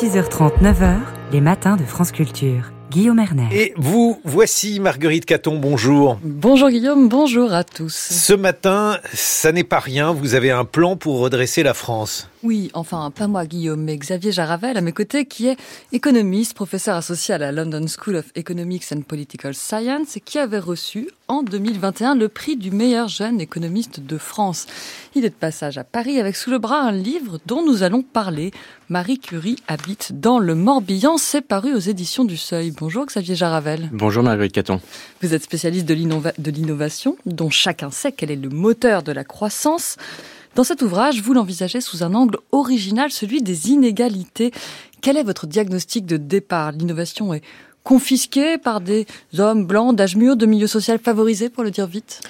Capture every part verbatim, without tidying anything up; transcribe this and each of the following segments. six heures trente, neuf heures, les matins de France Culture. Guillaume Erner. Et vous, voici Marguerite Caton, bonjour. Bonjour Guillaume, bonjour à tous. Ce matin, ça n'est pas rien, vous avez un plan pour redresser la France. Oui, enfin, pas moi Guillaume, mais Xavier Jaravel à mes côtés, qui est économiste, professeur associé à la London School of Economics and Political Science, et qui avait reçu en deux mille vingt et un le prix du meilleur jeune économiste de France. Il est de passage à Paris avec sous le bras un livre dont nous allons parler. Marie Curie habite dans le Morbihan, c'est paru aux éditions du Seuil. Bonjour Xavier Jaravel. Bonjour Marguerite Caton. Vous êtes spécialiste de, l'innova- de l'innovation, dont chacun sait qu'elle est le moteur de la croissance. Dans cet ouvrage, vous l'envisagez sous un angle original, celui des inégalités. Quel est votre diagnostic de départ ? L'innovation est confisquée par des hommes blancs d'âge mûr, de milieu social favorisé, pour le dire vite ?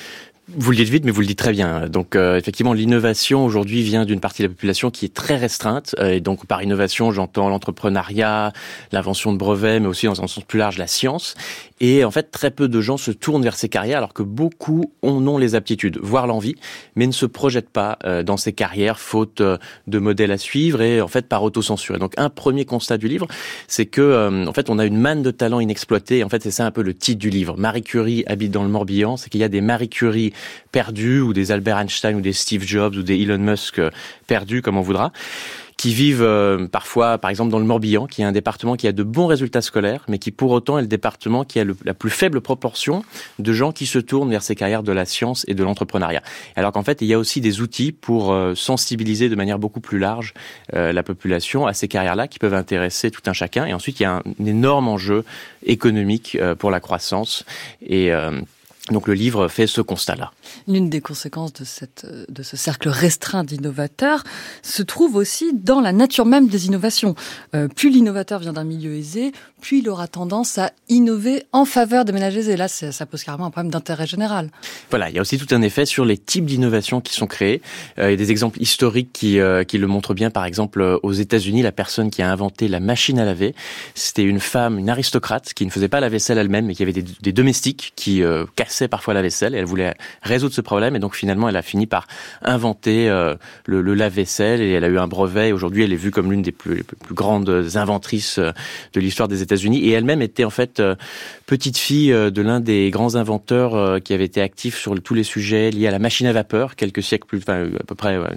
Vous le dites vite, mais vous le dites très bien. Donc, euh, effectivement, l'innovation aujourd'hui vient d'une partie de la population qui est très restreinte. Et donc, par innovation, j'entends l'entrepreneuriat, l'invention de brevets, mais aussi, dans un sens plus large, la science. Et en fait, très peu de gens se tournent vers ces carrières, alors que beaucoup en ont les aptitudes, voire l'envie, mais ne se projettent pas dans ces carrières, faute de modèles à suivre et en fait par autocensure. Et donc, un premier constat du livre, c'est que en fait, on a une manne de talents inexploités. En fait, c'est ça un peu le titre du livre. Marie Curie habite dans le Morbihan, c'est qu'il y a des Marie Curie perdus, ou des Albert Einstein, ou des Steve Jobs, ou des Elon Musk perdus, comme on voudra, qui vivent euh, parfois, par exemple, dans le Morbihan, qui est un département qui a de bons résultats scolaires, mais qui pour autant est le département qui a le, la plus faible proportion de gens qui se tournent vers ces carrières de la science et de l'entrepreneuriat. Alors qu'en fait, il y a aussi des outils pour euh, sensibiliser de manière beaucoup plus large euh, la population à ces carrières-là, qui peuvent intéresser tout un chacun. Et ensuite, il y a un, un énorme enjeu économique euh, pour la croissance et... Euh, Donc le livre fait ce constat-là. L'une des conséquences de, cette, de ce cercle restreint d'innovateurs se trouve aussi dans la nature même des innovations. Euh, plus l'innovateur vient d'un milieu aisé, plus il aura tendance à innover en faveur des ménages aisés. Là, ça, ça pose carrément un problème d'intérêt général. Voilà, il y a aussi tout un effet sur les types d'innovations qui sont créées. Euh, il y a des exemples historiques qui, euh, qui le montrent bien. Par exemple, aux États-Unis, la personne qui a inventé la machine à laver, c'était une femme, une aristocrate, qui ne faisait pas la vaisselle elle-même, mais qui avait des, des domestiques qui euh, cassaient parfois la vaisselle, et elle voulait résoudre ce problème, et donc finalement elle a fini par inventer euh, le, le lave-vaisselle, et elle a eu un brevet, et aujourd'hui elle est vue comme l'une des plus, les plus grandes inventrices de l'histoire des États-Unis, et elle-même était en fait euh, petite fille de l'un des grands inventeurs euh, qui avait été actif sur le, tous les sujets liés à la machine à vapeur, quelques siècles plus, enfin, à peu près ouais,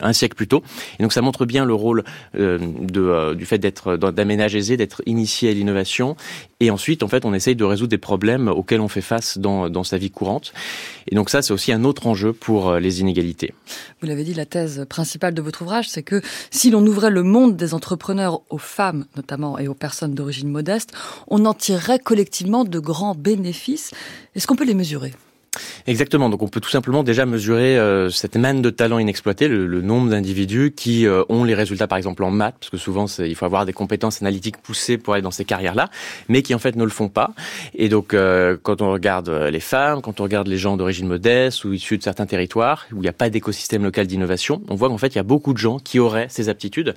un siècle plus tôt, et donc ça montre bien le rôle euh, de, euh, du fait d'être d'aménage aisé, d'être initié à l'innovation, et ensuite en fait on essaye de résoudre des problèmes auxquels on fait face dans dans sa vie courante. Et donc ça, c'est aussi un autre enjeu pour les inégalités. Vous l'avez dit, la thèse principale de votre ouvrage, c'est que si l'on ouvrait le monde des entrepreneurs aux femmes, notamment, et aux personnes d'origine modeste, on en tirerait collectivement de grands bénéfices. Est-ce qu'on peut les mesurer ? Exactement. Donc, on peut tout simplement déjà mesurer euh, cette manne de talents inexploités, le, le nombre d'individus qui euh, ont les résultats, par exemple en maths, parce que souvent c'est, il faut avoir des compétences analytiques poussées pour aller dans ces carrières-là, mais qui en fait ne le font pas. Et donc, euh, quand on regarde les femmes, quand on regarde les gens d'origine modeste ou issus de certains territoires où il n'y a pas d'écosystème local d'innovation, on voit qu'en fait il y a beaucoup de gens qui auraient ces aptitudes.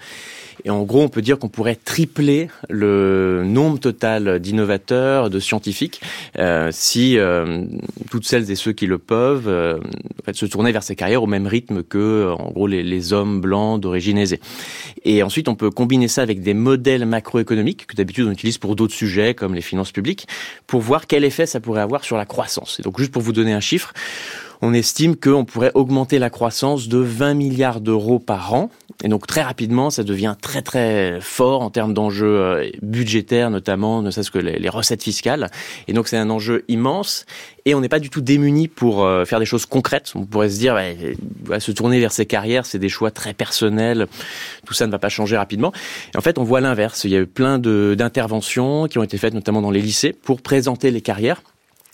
Et en gros, on peut dire qu'on pourrait tripler le nombre total d'innovateurs, de scientifiques, euh, si euh, toutes celles et ceux qui le peuvent euh, en fait, se tourner vers ces carrières au même rythme que, en gros, les, les hommes blancs d'origine aisée. Et ensuite, on peut combiner ça avec des modèles macroéconomiques que d'habitude on utilise pour d'autres sujets, comme les finances publiques, pour voir quel effet ça pourrait avoir sur la croissance. Et donc, juste pour vous donner un chiffre, on estime qu'on pourrait augmenter la croissance de vingt milliards d'euros par an. Et donc, très rapidement, ça devient très, très fort en termes d'enjeux budgétaires, notamment, ne serait-ce que les, les recettes fiscales. Et donc, c'est un enjeu immense. Et on n'est pas du tout démunis pour euh, faire des choses concrètes. On pourrait se dire, bah, se tourner vers ses carrières, c'est des choix très personnels. Tout ça ne va pas changer rapidement. Et en fait, on voit l'inverse. Il y a eu plein de, d'interventions qui ont été faites, notamment dans les lycées, pour présenter les carrières.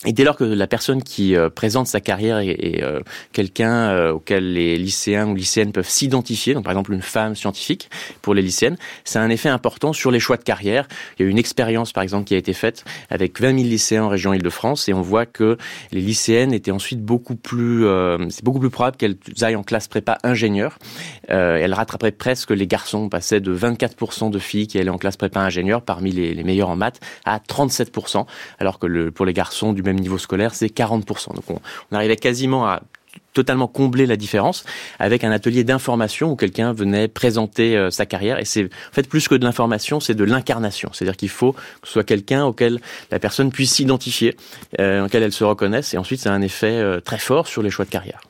Et dès lors que la personne qui euh, présente sa carrière est, est euh, quelqu'un euh, auquel les lycéens ou lycéennes peuvent s'identifier, donc par exemple une femme scientifique pour les lycéennes, ça a un effet important sur les choix de carrière. Il y a eu une expérience par exemple qui a été faite avec vingt mille lycéens en région Île-de-France, et on voit que les lycéennes étaient ensuite beaucoup plus, euh, c'est beaucoup plus probable qu'elles aillent en classe prépa ingénieur. Euh, elles rattraperaient presque les garçons. On passait de vingt-quatre pour cent de filles qui allaient en classe prépa ingénieur, parmi les, les meilleurs en maths, à trente-sept pour cent, alors que le, pour les garçons du même niveau scolaire, c'est quarante pour cent. Donc on, on arrivait quasiment à totalement combler la différence avec un atelier d'information où quelqu'un venait présenter euh, sa carrière. Et c'est en fait plus que de l'information, c'est de l'incarnation. C'est-à-dire qu'il faut que ce soit quelqu'un auquel la personne puisse s'identifier, euh, auquel elle se reconnaisse. Et ensuite, ça a un effet euh, très fort sur les choix de carrière.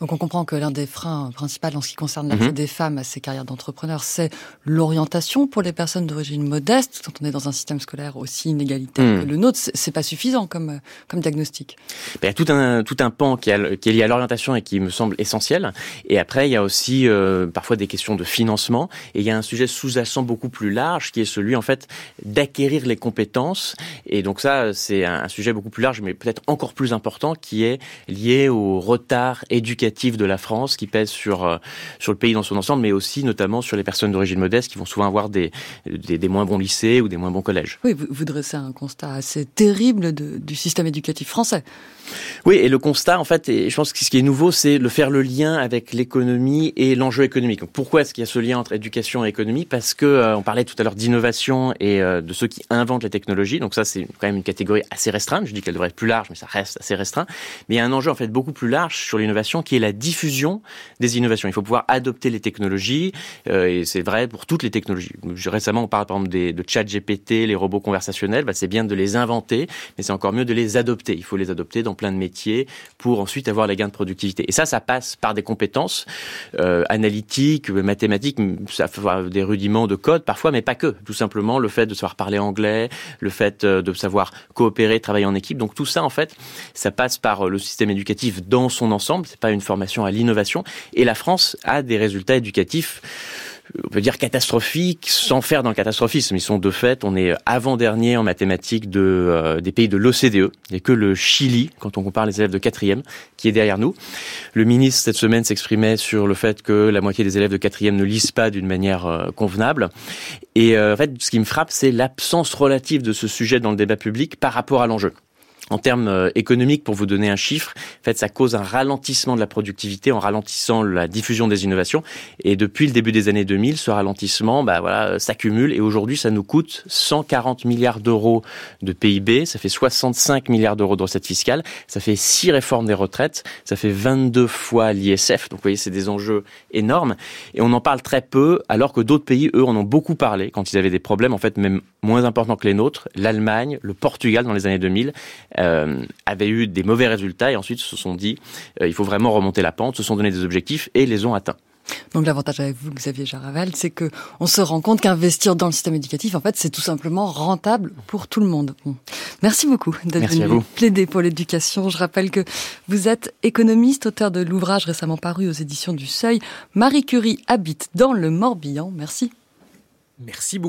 Donc on comprend que l'un des freins principaux en ce qui concerne l'accès mmh. des femmes à ces carrières d'entrepreneurs, c'est l'orientation pour les personnes d'origine modeste. Quand on est dans un système scolaire aussi inégalitaire mmh. que le nôtre, c'est pas suffisant comme comme diagnostic. Ben, il y a tout un tout un pan qui, a, qui est lié à l'orientation et qui me semble essentiel. Et après, il y a aussi euh, parfois des questions de financement. Et il y a un sujet sous-jacent beaucoup plus large qui est celui en fait d'acquérir les compétences. Et donc ça, c'est un, un sujet beaucoup plus large, mais peut-être encore plus important, qui est lié au retard éducatif de la France qui pèse sur sur le pays dans son ensemble, mais aussi notamment sur les personnes d'origine modeste qui vont souvent avoir des des, des moins bons lycées ou des moins bons collèges. Oui, vous, vous dressez un constat assez terrible de, du système éducatif français. Oui, et le constat, en fait, et je pense que ce qui est nouveau, c'est le faire le lien avec l'économie et l'enjeu économique. Donc, pourquoi est-ce qu'il y a ce lien entre éducation et économie ? Parce que euh, on parlait tout à l'heure d'innovation et euh, de ceux qui inventent les technologies. Donc ça, c'est quand même une catégorie assez restreinte. Je dis qu'elle devrait être plus large, mais ça reste assez restreint. Mais il y a un enjeu en fait beaucoup plus large sur l'innovation, qui est la diffusion des innovations. Il faut pouvoir adopter les technologies, euh, et c'est vrai pour toutes les technologies. Récemment, on parle par exemple des, de chat G P T, les robots conversationnels. Bah, c'est bien de les inventer, mais c'est encore mieux de les adopter. Il faut les adopter dans plein de métiers pour ensuite avoir les gains de productivité. Et ça, ça passe par des compétences euh, analytiques, mathématiques, ça fait des rudiments de code parfois, mais pas que. Tout simplement, le fait de savoir parler anglais, le fait de savoir coopérer, travailler en équipe. Donc tout ça, en fait, ça passe par le système éducatif dans son ensemble. C'est pas une formation à l'innovation. Et la France a des résultats éducatifs, on peut dire catastrophiques, sans faire dans le catastrophisme. Ils sont de fait, on est avant-dernier en mathématiques de, euh, des pays de l'O C D E. Il n'y a que le Chili, quand on compare les élèves de quatrième, qui est derrière nous. Le ministre, cette semaine, s'exprimait sur le fait que la moitié des élèves de quatrième ne lisent pas d'une manière euh, convenable. Et euh, en fait, ce qui me frappe, c'est l'absence relative de ce sujet dans le débat public par rapport à l'enjeu. En termes économiques, pour vous donner un chiffre, en fait, ça cause un ralentissement de la productivité en ralentissant la diffusion des innovations. Et depuis le début des années deux mille, ce ralentissement, bah voilà, s'accumule. Et aujourd'hui, ça nous coûte cent quarante milliards d'euros de P I B. Ça fait soixante-cinq milliards d'euros de recettes fiscales. Ça fait six réformes des retraites. Ça fait vingt-deux fois l'I S F. Donc, vous voyez, c'est des enjeux énormes. Et on en parle très peu, alors que d'autres pays, eux, en ont beaucoup parlé quand ils avaient des problèmes, en fait, même moins importants que les nôtres. L'Allemagne, le Portugal, dans les années deux mille. Euh, avaient eu des mauvais résultats et ensuite se sont dit euh, il faut vraiment remonter la pente, se sont donné des objectifs et les ont atteints. Donc l'avantage avec vous, Xavier Jaravel, c'est que on se rend compte qu'investir dans le système éducatif, en fait, c'est tout simplement rentable pour tout le monde. Bon. Merci beaucoup d'être Merci venu plaider pour l'éducation. Je rappelle que vous êtes économiste, auteur de l'ouvrage récemment paru aux éditions du Seuil, Marie Curie habite dans le Morbihan. Merci. Merci beaucoup.